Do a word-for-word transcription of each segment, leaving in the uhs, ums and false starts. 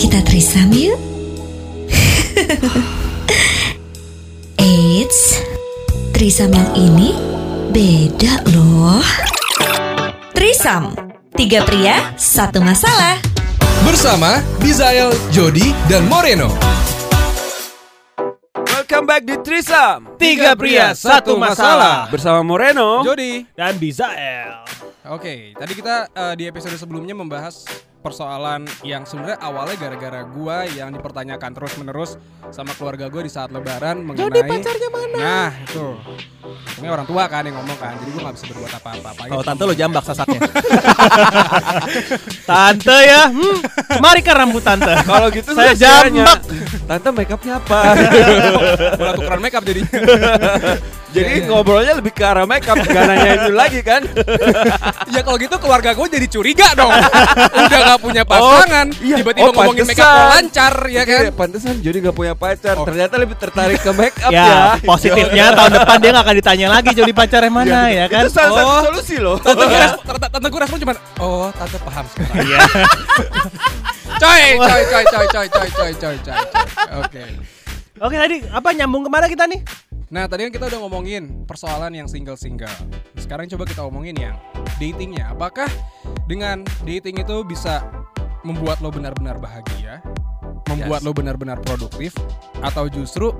Kita trisam yuk. Eits, trisam yang ini beda loh. Trisam, tiga pria, satu masalah. Bersama Bizael, Jody, dan Moreno. Welcome back di Trisam, tiga pria, satu masalah. Bersama Moreno, Jody, dan Bizael. Oke, tadi kita uh, di episode sebelumnya membahas persoalan yang sebenarnya awalnya gara-gara gue yang dipertanyakan terus-menerus sama keluarga gue di saat lebaran mengenai Jody pacarnya mana? Nah itu ini orang tua kan yang ngomong kan, jadi gue gak bisa berbuat apa-apa. Kalau oh, tante lo jambak sasaknya. Tante ya, hmm, mari ke rambut tante. Kalau gitu saya jambak. Tante make upnya apa? Bola tukeran make up jadinya. Jadi yeah, ngobrolnya lebih ke arah makeup, gak nanya itu lagi kan? Ya kalau gitu keluarga gue jadi curiga dong. Udah gak punya pasangan, oh, iya, tiba-tiba oh, ngomongin makeup lo lancar ya kan? Ya, pantesan Jody gak punya pacar, oh, ternyata lebih tertarik ke makeup ya. Ya positifnya tahun depan dia gak akan ditanya lagi Jody pacarnya mana ya, ya kan? Itu salah oh, satu solusi loh. Tante gue respon cuma, oh tante paham sekarang. Iya. Coy, coy, coy, coy, coy, coy, coy, coy, coy. Oke. Oke tadi apa nyambung kemana kita nih? Nah tadi kan kita udah ngomongin persoalan yang single-single. Sekarang coba kita ngomongin yang datingnya. Apakah dengan dating itu bisa membuat lo benar-benar bahagia, membuat yes, lo benar-benar produktif, atau justru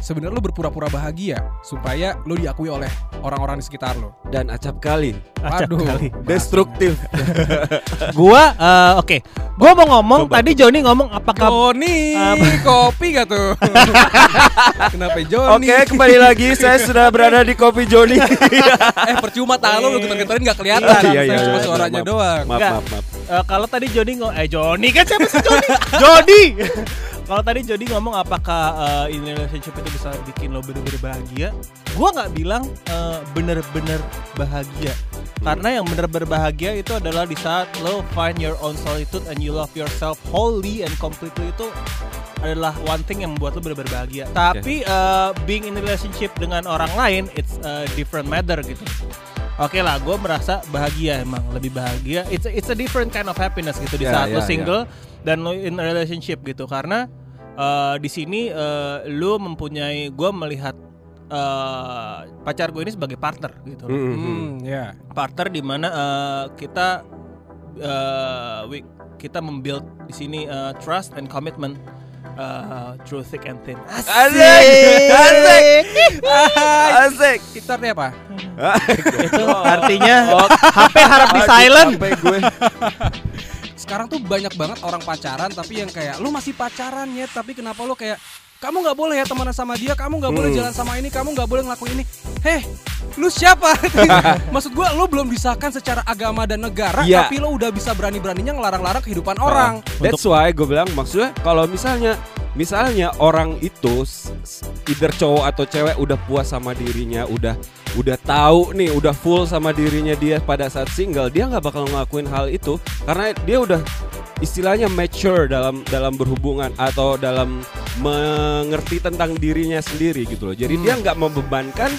sebenarnya lo berpura-pura bahagia supaya lo diakui oleh orang-orang di sekitar lo? Dan acap kali, aduh, destruktif. Gua uh, oke okay. Gue mau ngomong, coba, tadi Joni ngomong apakah Joni um, kopi gak tuh? Kenapa Joni? Oke, okay, kembali lagi, saya sudah berada di kopi Joni. Eh percuma tangan lu, getar-getarin gak kelihatan. Iya, iya, cuma iya, suaranya maaf, doang. Maaf, maaf, maaf. Uh, Kalau tadi Joni ngomong, eh Joni kan siapa sih Joni? Joni! Kalau tadi Joni ngomong apakah uh, in relationship itu bisa bikin lo bener-bener bahagia, gue gak bilang uh, bener-bener bahagia. Karena yang benar berbahagia itu adalah di saat lo find your own solitude and you love yourself wholly and completely, itu adalah one thing yang membuat lo benar berbahagia. Tapi okay, uh, being in a relationship dengan orang lain it's a different matter gitu. Oke okay lah, gue merasa bahagia emang lebih bahagia. It's a, it's a different kind of happiness gitu di saat yeah, yeah, lo single yeah, dan lo in a relationship gitu. Karena uh, di sini uh, lo mempunyai, gue melihat Uh, pacar gue ini sebagai partner gitu, mm-hmm. hmm, yeah. partner di mana uh, kita uh, we, kita membuild di sini uh, trust and commitment uh, through thick and thin. Asik, asik, asik. Kita nih apa? Itu artinya H P harap di silent. H P gue. Sekarang tuh banyak banget orang pacaran tapi yang kayak lu masih pacaran ya, tapi kenapa lu kayak kamu gak boleh ya temenan sama dia, kamu gak hmm. boleh jalan sama ini, kamu gak boleh ngelakuin ini. Heh, lu siapa? Maksud gue, lu belum disahkan secara agama dan negara, yeah, tapi lu udah bisa berani-beraninya ngelarang-larang kehidupan nah, orang. That's why gue bilang, maksudnya kalau misalnya Misalnya orang itu either cowok atau cewek udah puas sama dirinya, udah udah tahu nih, udah full sama dirinya dia pada saat single, dia nggak bakal ngelakuin hal itu karena dia udah istilahnya mature dalam dalam berhubungan atau dalam mengerti tentang dirinya sendiri gitu loh. Jadi hmm. dia nggak membebankan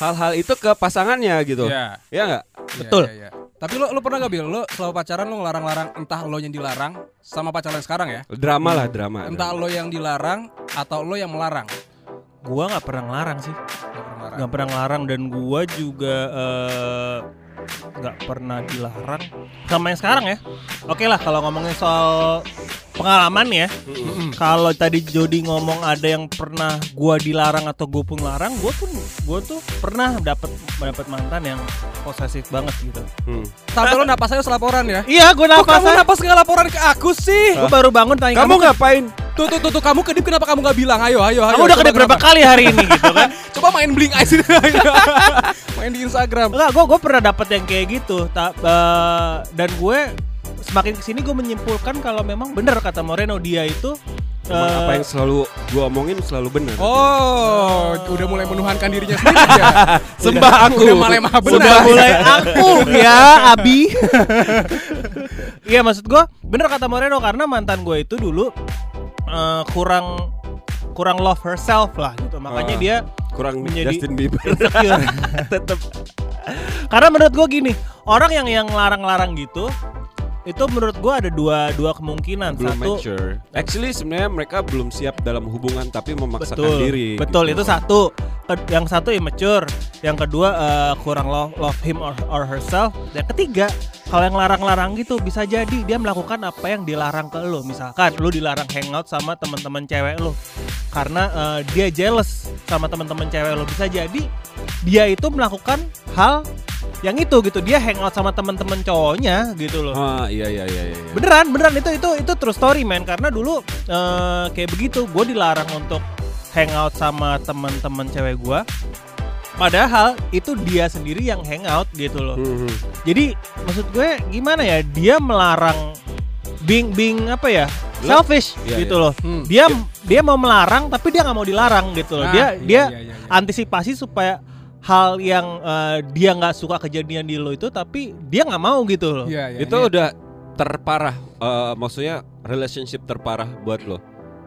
hal-hal itu ke pasangannya gitu. Iya yeah. nggak? Yeah, betul. Yeah, yeah. Tapi lo, lo pernah gak bilang, lo selalu pacaran lo ngelarang-larang, entah lo yang dilarang sama pacaran sekarang ya? Drama lah, drama. Entah drama. Lo yang dilarang atau lo yang melarang? Gua gak pernah ngelarang sih. Gak pernah ngelarang, gak pernah ngelarang dan gua juga uh, gak pernah dilarang sama yang sekarang ya. Oke lah, kalau ngomongin soal pengalaman ya, mm-hmm. kalau tadi Jody ngomong ada yang pernah gua dilarang atau gua pun larang, gua pun gue tuh pernah dapat dapat mantan yang posesif banget gitu. Hmm. Sampai lo napas aja selaporan ya? Iya, gue napas. Kok kamu napas nggak laporan ke aku sih? Gue baru bangun tanya kamu. Kamu ngapain? Tuh tuh tuh, tuh kamu kedip kenapa kamu nggak bilang? Ayo ayo. Kamu ayo, udah kedip berapa kenapa? Kali hari ini gitu kan? Coba main blink eyes itu. Main di Instagram. Enggak, gue gue pernah dapat yang kayak gitu. Ta- uh, dan gue semakin kesini gue menyimpulkan kalau memang benar kata Moreno, dia itu. Emang uh, apa yang selalu gue omongin selalu benar. Oh, uh, udah mulai menuhankan dirinya sendiri ya. Sembah aku. Udah mulai maha benar. Sudah mulai aku ya, Abi. Iya, maksud gue benar kata Moreno karena mantan gue itu dulu uh, kurang kurang love herself lah gitu. Makanya uh, dia kurang menjadi Justin Bieber. Tetap. Karena menurut gue gini, orang yang yang larang-larang gitu itu menurut gue ada dua dua kemungkinan. Belum satu, mature. Actually sebenarnya mereka belum siap dalam hubungan tapi memaksakan betul, diri. Betul, gitu. Itu satu. Yang satu immature, yang kedua uh, kurang love, love him or, or herself. Yang ketiga, kalau yang larang-larang gitu bisa jadi dia melakukan apa yang dilarang ke lo. Misalkan lo dilarang hangout sama teman-teman cewek lo karena uh, dia jealous sama teman-teman cewek lo. Bisa jadi dia itu melakukan hal yang itu gitu, dia hangout sama teman-teman cowoknya gitu loh. Ah iya iya iya. iya. Beneran beneran itu itu itu true story man, karena dulu uh, kayak begitu, gue dilarang untuk hangout sama teman-teman cewek gue. Padahal itu dia sendiri yang hangout gitu loh. Mm-hmm. Jadi maksud gue gimana ya? Dia melarang being being apa ya? Selfish yeah, gitu yeah. loh. Hmm. Dia yeah. dia mau melarang tapi dia nggak mau dilarang gitu loh. Nah, dia iya, dia iya, iya, iya. antisipasi supaya hal yang uh, dia nggak suka kejadian di lo itu tapi dia nggak mau gitu loh. Yeah, yeah, itu yeah. udah terparah. Uh, maksudnya relationship terparah buat lo.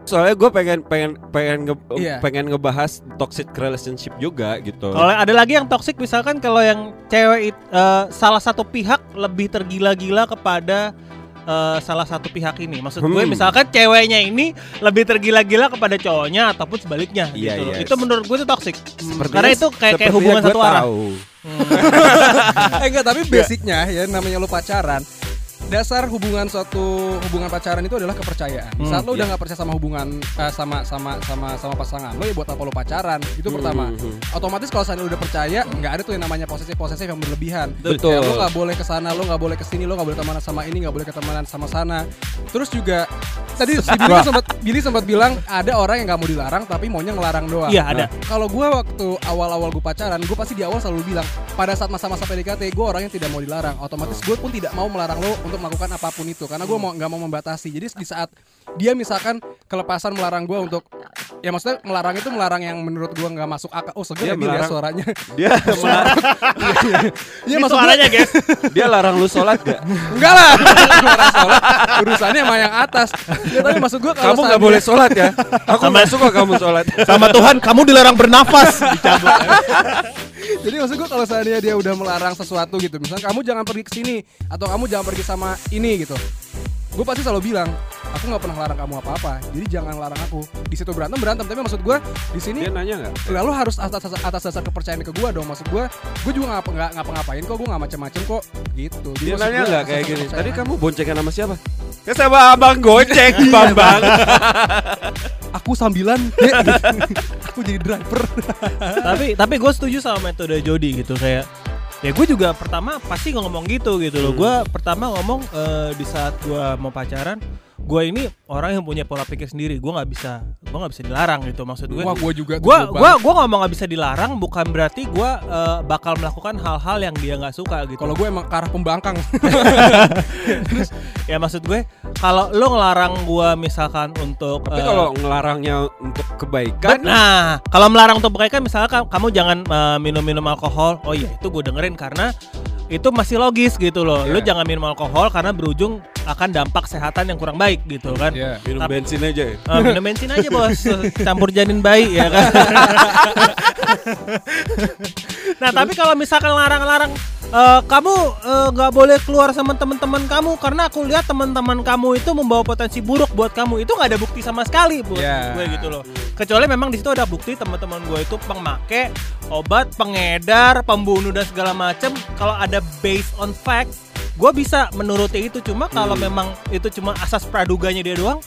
Soalnya gue pengen pengen pengen nge, yeah. pengen ngebahas toxic relationship juga gitu. Kalau ada lagi yang toxic, misalkan kalau yang cewek uh, salah satu pihak lebih tergila-gila kepada uh, salah satu pihak ini. Maksud hmm. gue misalkan ceweknya ini lebih tergila-gila kepada cowoknya ataupun sebaliknya yeah, gitu. Yes. Itu menurut gue itu toxic. Sepertinya, karena itu kayak kayak hubungan satu arah. Hmm. eh enggak, tapi basicnya ya namanya lo pacaran. Dasar hubungan suatu hubungan pacaran itu adalah kepercayaan. Hmm, saat lo udah nggak yeah. percaya sama hubungan uh, sama sama sama sama pasangan lo, ya buat apa lo pacaran? Itu pertama. Hmm, otomatis kalau saat lo udah percaya, nggak ada tuh yang namanya posesif-posesif yang berlebihan. Betul. Ya, lo nggak boleh kesana, lo nggak boleh kesini, lo nggak boleh ketemanan sama ini, nggak boleh ketemanan sama sana. Terus juga tadi si Billy sempat Billy sempat bilang ada orang yang nggak mau dilarang tapi maunya ngelarang doang. Iya ada. Nah, kalau gue waktu awal-awal gue pacaran, gue pasti di awal selalu bilang pada saat masa-masa P D K T gue orang yang tidak mau dilarang. Otomatis gue pun tidak mau melarang lo untuk melakukan apapun itu karena gue mau nggak mau membatasi. Jadi di saat dia misalkan kelepasan melarang gue untuk, ya maksudnya melarang itu melarang yang menurut gue nggak masuk akal. Oh seger dia ya suaranya. Dia melarang. Iya masuk suaranya guys. Dia larang lu sholat gak? Enggak lah. Larang sholat. Urusannya sama yang atas. Ya, tapi maksud gue kamu nggak boleh sholat ya. Aku nggak suka kamu sholat. Sama Tuhan kamu dilarang bernafas. Dicabut. Jadi maksud gue kalau seandainya dia udah melarang sesuatu gitu, misalnya kamu jangan pergi ke sini atau kamu jangan pergi sama ini gitu, gue pasti selalu bilang aku nggak pernah larang kamu apa-apa, jadi jangan larang aku. Di situ berantem berantem, tapi maksud gue di sini dia nanya nggak? Lalu harus atas, atas dasar kepercayaan ke gue dong, maksud gue, gue juga nggak nggak ngapa-ngapain kok, gue nggak macam-macam kok, gitu. Jadi dia nanya nggak kayak gini? Tadi kamu boncengan sama siapa? Ya sama abang gocek, bambang. Aku sambilan, aku jadi driver. Tapi tapi gue setuju sama metode Jody gitu kayak. Ya gue juga pertama pasti ngomong gitu gitu loh. Hmm. Gue pertama ngomong uh, di saat gue mau pacaran, gue ini orang yang punya pola pikir sendiri. Gue nggak bisa, gue nggak bisa dilarang gitu maksud gue. Wah, gue juga. Gue gue gue ngomong nggak bisa dilarang bukan berarti gue uh, bakal melakukan hal-hal yang dia nggak suka gitu. Kalau gue emang ke arah pembangkang. Terus ya maksud gue kalau lo ngelarang gue misalkan untuk. Tapi uh, kalau ngelarangnya untuk kebaikan. Nah kalau melarang untuk kebaikan misalkan kamu jangan uh, minum-minum alkohol. Oh iya itu gue dengerin. Karena itu masih logis gitu loh. Yeah. Lu jangan minum alkohol karena berujung akan dampak kesehatan yang kurang baik gitu kan. Yeah. Minum Tapi, bensin aja ya. Uh, minum bensin aja bos. Campur janin bayi ya kan. Nah tapi kalau misalkan larang-larang uh, kamu uh, gak boleh keluar sama teman-teman kamu karena aku lihat teman-teman kamu itu membawa potensi buruk buat kamu, itu gak ada bukti sama sekali buat yeah. gue gitu loh. Kecuali memang di situ ada bukti teman-teman gue itu pemakai obat, pengedar, pembunuh dan segala macem. Kalau ada based on facts gue bisa menuruti itu, cuma kalau hmm. memang itu cuma asas praduganya dia doang,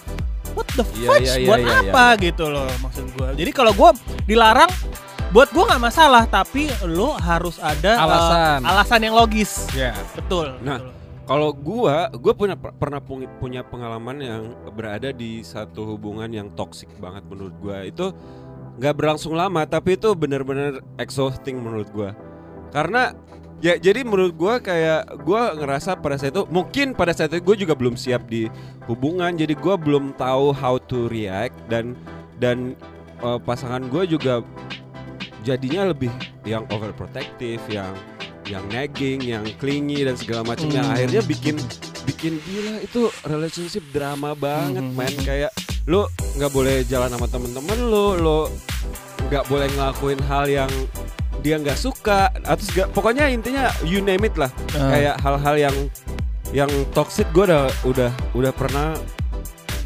what the fuck yeah, yeah, yeah, buat yeah, apa yeah. gitu loh maksud gue. Jadi kalau gue dilarang buat gue nggak masalah, tapi lo harus ada alasan uh, alasan yang logis. Yeah. Betul. Nah, kalau gue, gue punya pernah punya pengalaman yang berada di satu hubungan yang toksik banget menurut gue. Itu nggak berlangsung lama, tapi itu benar-benar exhausting menurut gue. Karena ya jadi menurut gue kayak gue ngerasa pada saat itu mungkin pada saat itu gue juga belum siap di hubungan, jadi gue belum tahu how to react dan dan uh, pasangan gue juga jadinya lebih yang overprotective, yang yang nagging, yang clingy dan segala macamnya. Mm. Akhirnya bikin bikin gila itu relationship drama banget, mm. man. Kayak lo nggak boleh jalan sama temen-temen lo, lo nggak boleh ngelakuin hal yang dia nggak suka atau segala, pokoknya intinya you name it lah. Uh. Kayak hal-hal yang Yang toxic gue udah udah udah pernah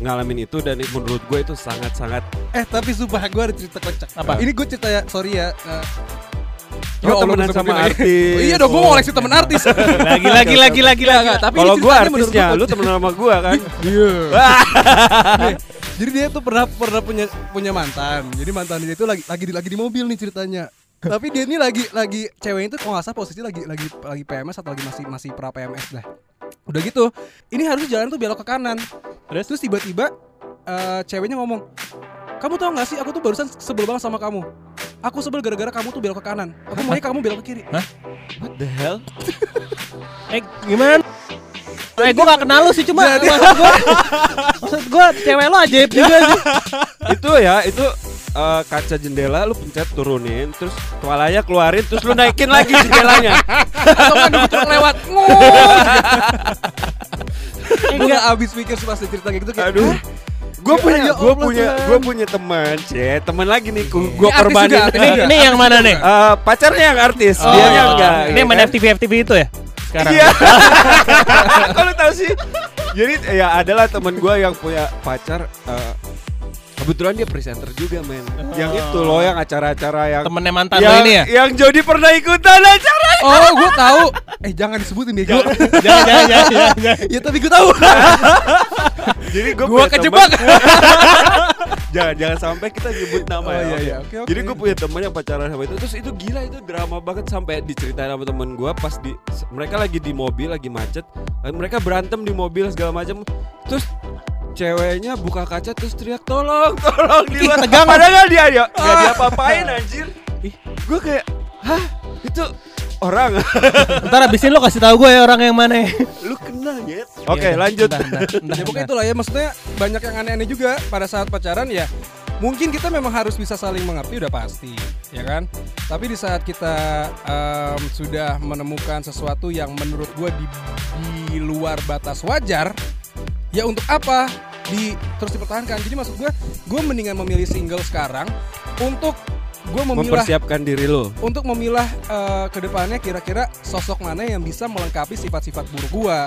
ngalamin itu, dan menurut gue itu sangat-sangat. Eh tapi sumpah gue ada cerita kocak. Apa? Uh. Ini gue cerita ya, sorry ya. Uh, gue oh, temenan sama artis. Iya dong, gue mau koleksi temen artis. Lagi lagi lagi lagi lagi. Kalau gue artisnya, lu temenan sama gue kan? Iya. Jadi dia tuh pernah pernah punya punya mantan. Jadi mantan dia itu lagi lagi di, lagi di mobil nih ceritanya. Tapi dia ini lagi lagi ceweknya itu kalau nggak salah posisinya lagi lagi lagi P M S atau lagi masih masih pra P M S dah. Udah gitu, ini harusnya jalan tuh belok ke kanan. Terus, Terus tiba-tiba uh, ceweknya ngomong, kamu tau gak sih aku tuh barusan sebel banget sama kamu. Aku sebel gara-gara kamu tuh belok ke kanan. Aku maunya kamu belok ke kiri. Hah? What the hell? Eh gimana? Eh gue gak kenal lu sih, cuma jadi, maksud gue maksud gue cewek lu ajaib juga sih. Itu ya, itu uh, kaca jendela lu pencet turunin, terus tualanya keluarin, terus lu naikin lagi jendelanya. Atau kan nunggu truk lewat. Gue gak abis mikir pas cerita kayak gitu kayak, aduh, gue punya, gue punya, gue punya teman, cie, teman lagi nih, gue korbanin. Ini, ini yang mana nih? Uh, pacarnya yang artis, oh, dia yang enggak. Ini main F T V F T V itu ya? Sekarang. Iya. Kalau tahu sih. Jadi ya adalah teman gue yang punya pacar. Uh, Kebetulan dia presenter juga men. Oh. Yang itu loh, yang acara-acara yang temennya mantan yang, ini ya? Yang Jody pernah ikutan acara. Oh gue tahu. Eh jangan disebutin deh. Jangan, jangan, jangan, jangan, jangan. Ya tapi gue tahu. Jadi gue Gue kejebak. Jangan, jangan sampai kita nyebut nama. Oh, ya. Iya, iya. Okay, okay. Jadi gue punya temen yang pacaran sama itu. Terus itu gila, itu drama banget. Sampai diceritain sama temen gue pas di, mereka lagi di mobil, lagi macet. Mereka berantem di mobil segala macam. Terus ceweknya buka kaca terus teriak tolong, tolong di luar. Padahal dia ya, enggak dia apa-apain anjir. Ih, gue kayak, "Hah? Itu orang." Entar abisin lo kasih tahu gue ya orang yang mana. Lu kenal ya? Oke, okay, ya, lanjut. Ya pokoknya itulah ya, maksudnya banyak yang aneh-aneh juga pada saat pacaran ya. Mungkin kita memang harus bisa saling mengerti udah pasti, ya kan? Tapi di saat kita um, sudah menemukan sesuatu yang menurut gue di, di luar batas wajar, ya untuk apa di terus dipertahankan? Jadi maksud gue, gue mendingan memilih single sekarang untuk gue memilah, mempersiapkan diri lo untuk memilah uh, kedepannya kira-kira sosok mana yang bisa melengkapi sifat-sifat buruk gue,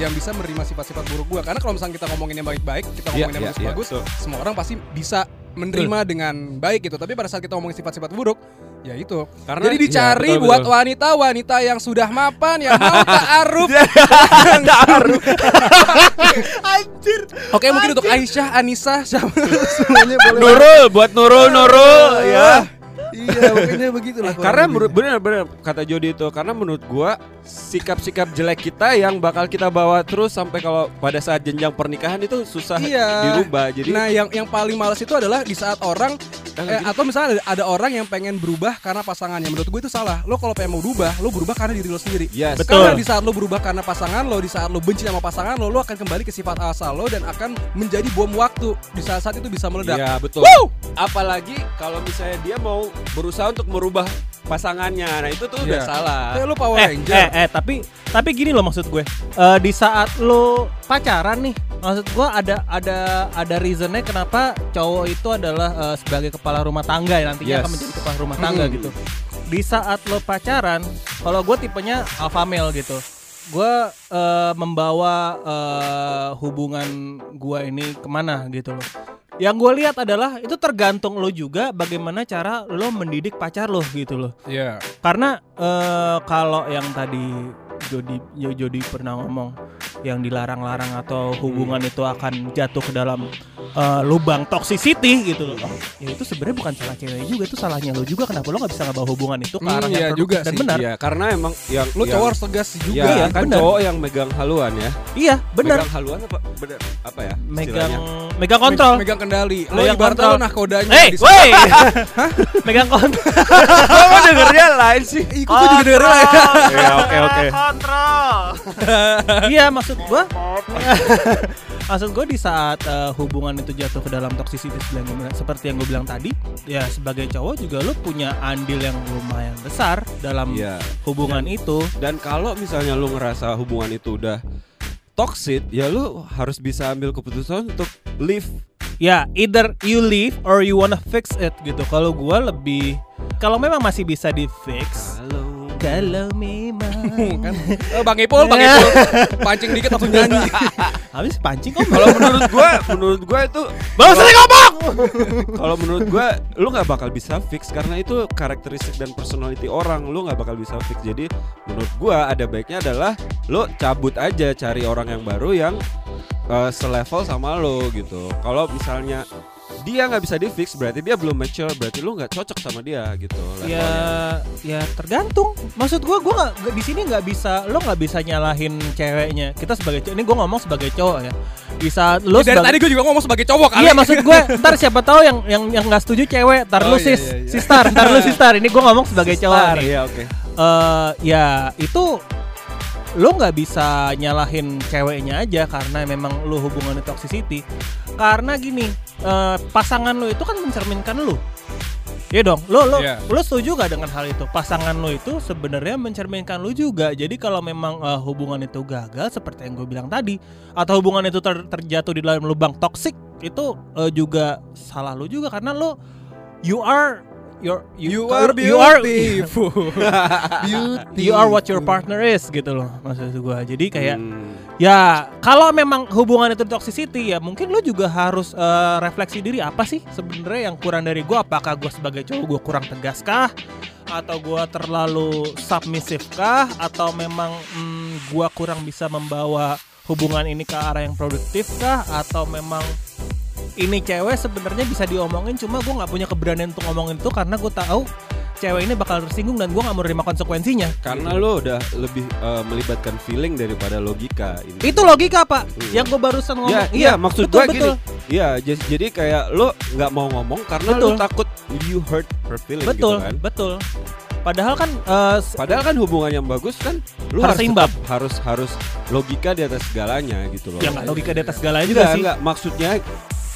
yang bisa menerima sifat-sifat buruk gue. Karena kalau misalnya kita ngomongin yang baik-baik, kita ngomongin yeah, yang yeah, bagus-bagus, yeah, so. semua orang pasti bisa menerima Betul. dengan baik gitu. Tapi pada saat kita ngomongin sifat-sifat buruk, ya itu. Karena, jadi dicari ya, betul, buat wanita-wanita yang sudah mapan, yang mau ta'aruf. Ta'aruf. Anjir. Oke, mungkin untuk Aisyah, Anissa, siapa semuanya boleh. Nurul, buat Nurul, Nurul ya. Iya, makanya begitulah. Karena menurut benar-benar kata Jody itu, karena menurut gua sikap-sikap jelek kita yang bakal kita bawa terus sampai kalau pada saat jenjang pernikahan itu susah iya. dirubah. Jadi nah, yang yang paling malas itu adalah di saat orang eh, atau misalnya ada, ada orang yang pengen berubah karena pasangannya. Menurut gua itu salah. Lo kalau pengen mau berubah, lo berubah karena diri lo sendiri. Yes. Betul. Karena di saat lo berubah karena pasangan lo, di saat lo benci sama pasangan lo, lo akan kembali ke sifat asal lo dan akan menjadi bom waktu. Di saat-saat itu bisa meledak. Iya, betul. Woo! Apalagi kalau misalnya dia mau berusaha untuk merubah pasangannya, nah itu tuh yeah. udah salah. Kayak lu Power eh, Ranger. Eh, eh, tapi tapi gini loh maksud gue. Uh, di saat lu pacaran nih, maksud gue ada ada ada reasonnya kenapa cowok itu adalah uh, sebagai kepala rumah tangga ya, nantinya yes. akan menjadi kepala rumah tangga hmm. gitu. Di saat lu pacaran, kalau gue tipenya alpha male gitu. Gue uh, membawa uh, hubungan gue ini kemana gitu loh. Yang gue lihat adalah itu tergantung lo juga bagaimana cara lo mendidik pacar lo gitu loh. Iya. Yeah. Karena uh, kalau yang tadi Jody Jody pernah ngomong yang dilarang-larang atau hubungan hmm. itu akan jatuh ke dalam uh, lubang toxicity gitu loh. Oh, ya itu sebenarnya bukan salah cewek juga, itu salahnya lo juga kenapa lo enggak bisa ngebawa hubungan itu ke arah hmm, yang produktif dan sih, benar. Iya, karena emang yang lo cowok harus tegas juga ya, ya kan bener. Cowok yang megang haluan ya. Iya, benar. Megang haluan apa benar apa ya? Megang istilahnya. Megang kontrol. Me- megang kendali. Lo ibarat lo nahkodanya. Hey, woi. Hah? Megang kontrol. Lo dengernya lain sih. Ikut oh, juga dengernya lain. Ya oke oke. Kontrol. Iya, maksud gua. Maksud gue di saat uh, hubungan itu jatuh ke dalam toksisitas seperti yang gue bilang tadi, ya sebagai cowok juga lo punya andil yang lumayan besar dalam yeah. hubungan dan, itu. Dan kalau misalnya lo ngerasa hubungan itu udah toxic, ya lo harus bisa ambil keputusan untuk leave. Ya, yeah, either you leave or you wanna fix it gitu. Kalau gue lebih, kalau memang masih bisa di fix. Halo. Kalau memang kan oh, Bang Ipul, Bang Ipul pancing dikit langsung nyanyi. Habis pancing kok. Kalau menurut gua, menurut gua itu baru sering ngomong. Kalau menurut gua lu enggak bakal bisa fix karena itu karakteristik dan personality orang, lu enggak bakal bisa fix. Jadi menurut gua ada baiknya adalah lu cabut aja, cari orang yang baru yang uh, selevel sama lu gitu. Kalau misalnya dia nggak bisa di-fix berarti dia belum mature, berarti lu nggak cocok sama dia gitu. Ya, ya tergantung. Maksud gue, gue nggak di sini nggak bisa, lo nggak bisa nyalahin ceweknya. Kita sebagai cowok, ini gue ngomong sebagai cowok ya. Bisa lo. Ya, dari sebag- tadi gue juga ngomong sebagai cowok. Iya maksud gue, ntar siapa tahu yang yang yang nggak setuju cewek, ntar oh, lu sis, iya, iya. sister, ntar lu sister. Ini gue ngomong sebagai sister, cowok. Iya oke. Okay. Uh, ya itu. Lo gak bisa nyalahin ceweknya aja karena memang lo hubungannya toxicity. Karena gini, eh, pasangan lo itu kan mencerminkan lo. Iya dong, lo, lo, yeah. lo setuju gak dengan hal itu? Pasangan lo itu sebenarnya mencerminkan lo juga. Jadi kalau memang eh, hubungan itu gagal seperti yang gue bilang tadi, atau hubungan itu ter, terjatuh di dalam lubang toksik, itu eh, juga salah lo juga. Karena lo, you are You're, you, you are beautiful. Beauty. You are what your partner is gitu loh maksud gue. Jadi kayak hmm. ya kalau memang hubungan itu toxicity ya mungkin lo juga harus uh, refleksi diri apa sih sebenarnya yang kurang dari gue. Apakah gue sebagai cowok gue kurang tegas kah? Atau gue terlalu submissive kah? Atau memang hmm, gue kurang bisa membawa hubungan ini ke arah yang produktif kah? Atau memang ini cewek sebenarnya bisa diomongin, cuma gue nggak punya keberanian untuk ngomongin itu karena gue tahu cewek ini bakal tersinggung dan gue nggak mau terima konsekuensinya. Karena lo udah lebih uh, melibatkan feeling daripada logika. Ini. Itu logika pak, hmm. yang gue barusan ngomong. Ya, iya, ya, maksud gue gini. Iya, j- jadi kayak lo nggak mau ngomong karena betul. Lo takut you hurt her feeling. Betul, gitu kan? Betul. Padahal kan, uh, padahal kan hubungan yang bagus kan, lu harus seimbang, harus harus logika di atas segalanya gitu loh. Ya nggak logika di atas segalanya juga sih. Nggak, maksudnya.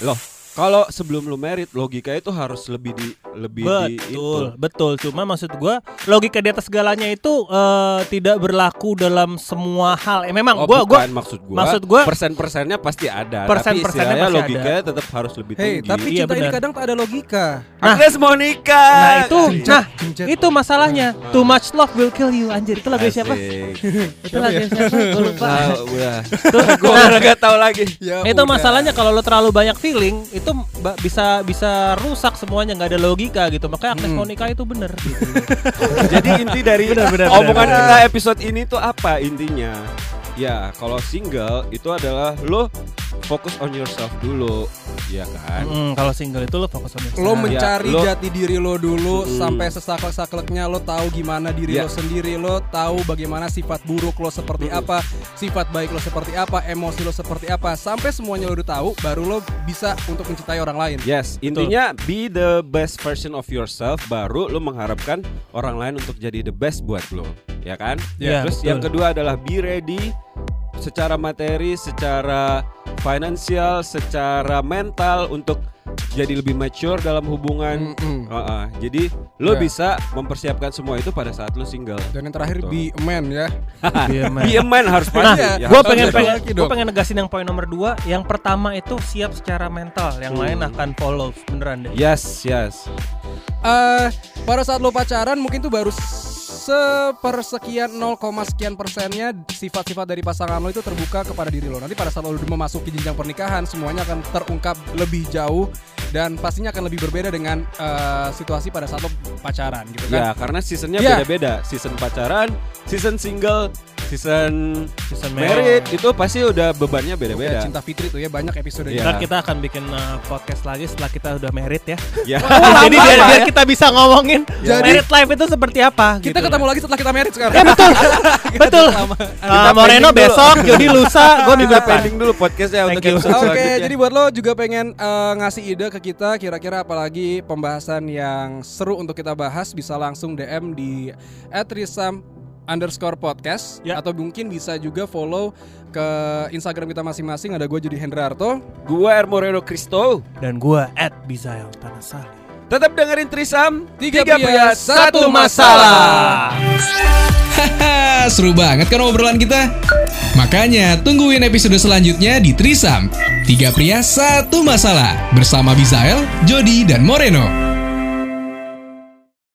Loh, kalau sebelum lu married logika itu harus lebih di lebih betul, di betul, betul. Cuma maksud gua logika di atas segalanya itu uh, tidak berlaku dalam semua hal. Eh, memang oh, gua bukan, gua maksud gua, maksud gua persen-persennya pasti ada, persen tapi istilahnya logikanya tetap harus lebih tinggi. Hey, tapi iya, cinta benar. Ini kadang tak ada logika. Nah, Agnes Monica. Nah, itu cincet, nah, cincet. Itu masalahnya. Nah. Too much love will kill you. Anjir, itu lagu siapa? Itu lagu siapa? Gua lupa. Nah, udah. Gua enggak tahu lagi. Ya, itu udah. Masalahnya kalau lu terlalu banyak feeling itu bisa bisa rusak semuanya, nggak ada logika gitu. Makanya Agnes Monica hmm. itu bener gitu. Jadi inti dari bener, bener, omongan bener. Kita episode ini tuh apa intinya? Ya kalau single itu adalah lo fokus on yourself dulu. Iya kan? Mm, kalau single itu lo fokus on yourself. Lo mencari ya, lo, jati diri lo dulu mm. sampai sesaklek-sakleknya lo tahu gimana diri yeah. lo sendiri. Lo tahu bagaimana sifat buruk lo seperti mm. apa, sifat baik lo seperti apa, emosi lo seperti apa. Sampai semuanya lo udah tahu baru lo bisa untuk mencintai orang lain. Yes, intinya betul. Be the best version of yourself, baru lo mengharapkan orang lain untuk jadi the best buat lo. Ya kan? Yeah, terus betul. Yang kedua adalah be ready secara materi, secara finansial, secara mental untuk jadi lebih mature dalam hubungan. Uh-uh. Jadi lo yeah. bisa mempersiapkan semua itu pada saat lo single. Dan yang terakhir betul. Be a man ya. Be a man, be a man harus pasti. Nah, ya, gue pengen pengen, gue pengen negasin yang poin nomor dua. Yang pertama itu siap secara mental, yang hmm. lain akan follow beneran deh. Yes yes. Uh, pada saat lo pacaran mungkin tuh baru sepersekian nol koma sekian persennya sifat-sifat dari pasangan lo itu terbuka kepada diri lo. Nanti pada saat lo udah memasuki jenjang pernikahan semuanya akan terungkap lebih jauh dan pastinya akan lebih berbeda dengan uh, situasi pada saat lo pacaran gitu kan. Ya, karena seasonnya ya. Beda-beda. Season pacaran, season single, season season married oh. itu pasti udah bebannya beda-beda. Ya, Cinta Fitri tuh ya banyak episode ya. Kita akan bikin uh, podcast lagi setelah kita udah married ya. Ya. Oh, jadi biar, biar kita bisa ngomongin jadi, married life itu seperti apa. Kita gitu ketemu loh. Lagi setelah kita married sekarang. Ya betul. Betul. Kita uh, Moreno besok, Jody lusa, gue juga pending dulu podcastnya untuk episode selanjutnya. Oke, okay, jadi buat lo juga pengen uh, ngasih ide ke kita kira-kira apalagi pembahasan yang seru untuk kita bahas bisa langsung D M di et trisam underscore podcast ya. Atau mungkin bisa juga follow ke Instagram kita masing-masing. Ada gue Jody Hendrarto, gue R. Moreno Kristo, dan gue at Bizael Tanasali. Tetap dengerin Trisam, Tiga, Tiga Pria, Satu Masalah. Haha, seru banget kan obrolan kita? Makanya tungguin episode selanjutnya di Trisam, Tiga Pria, Satu Masalah bersama Bizael, Jody, dan Moreno.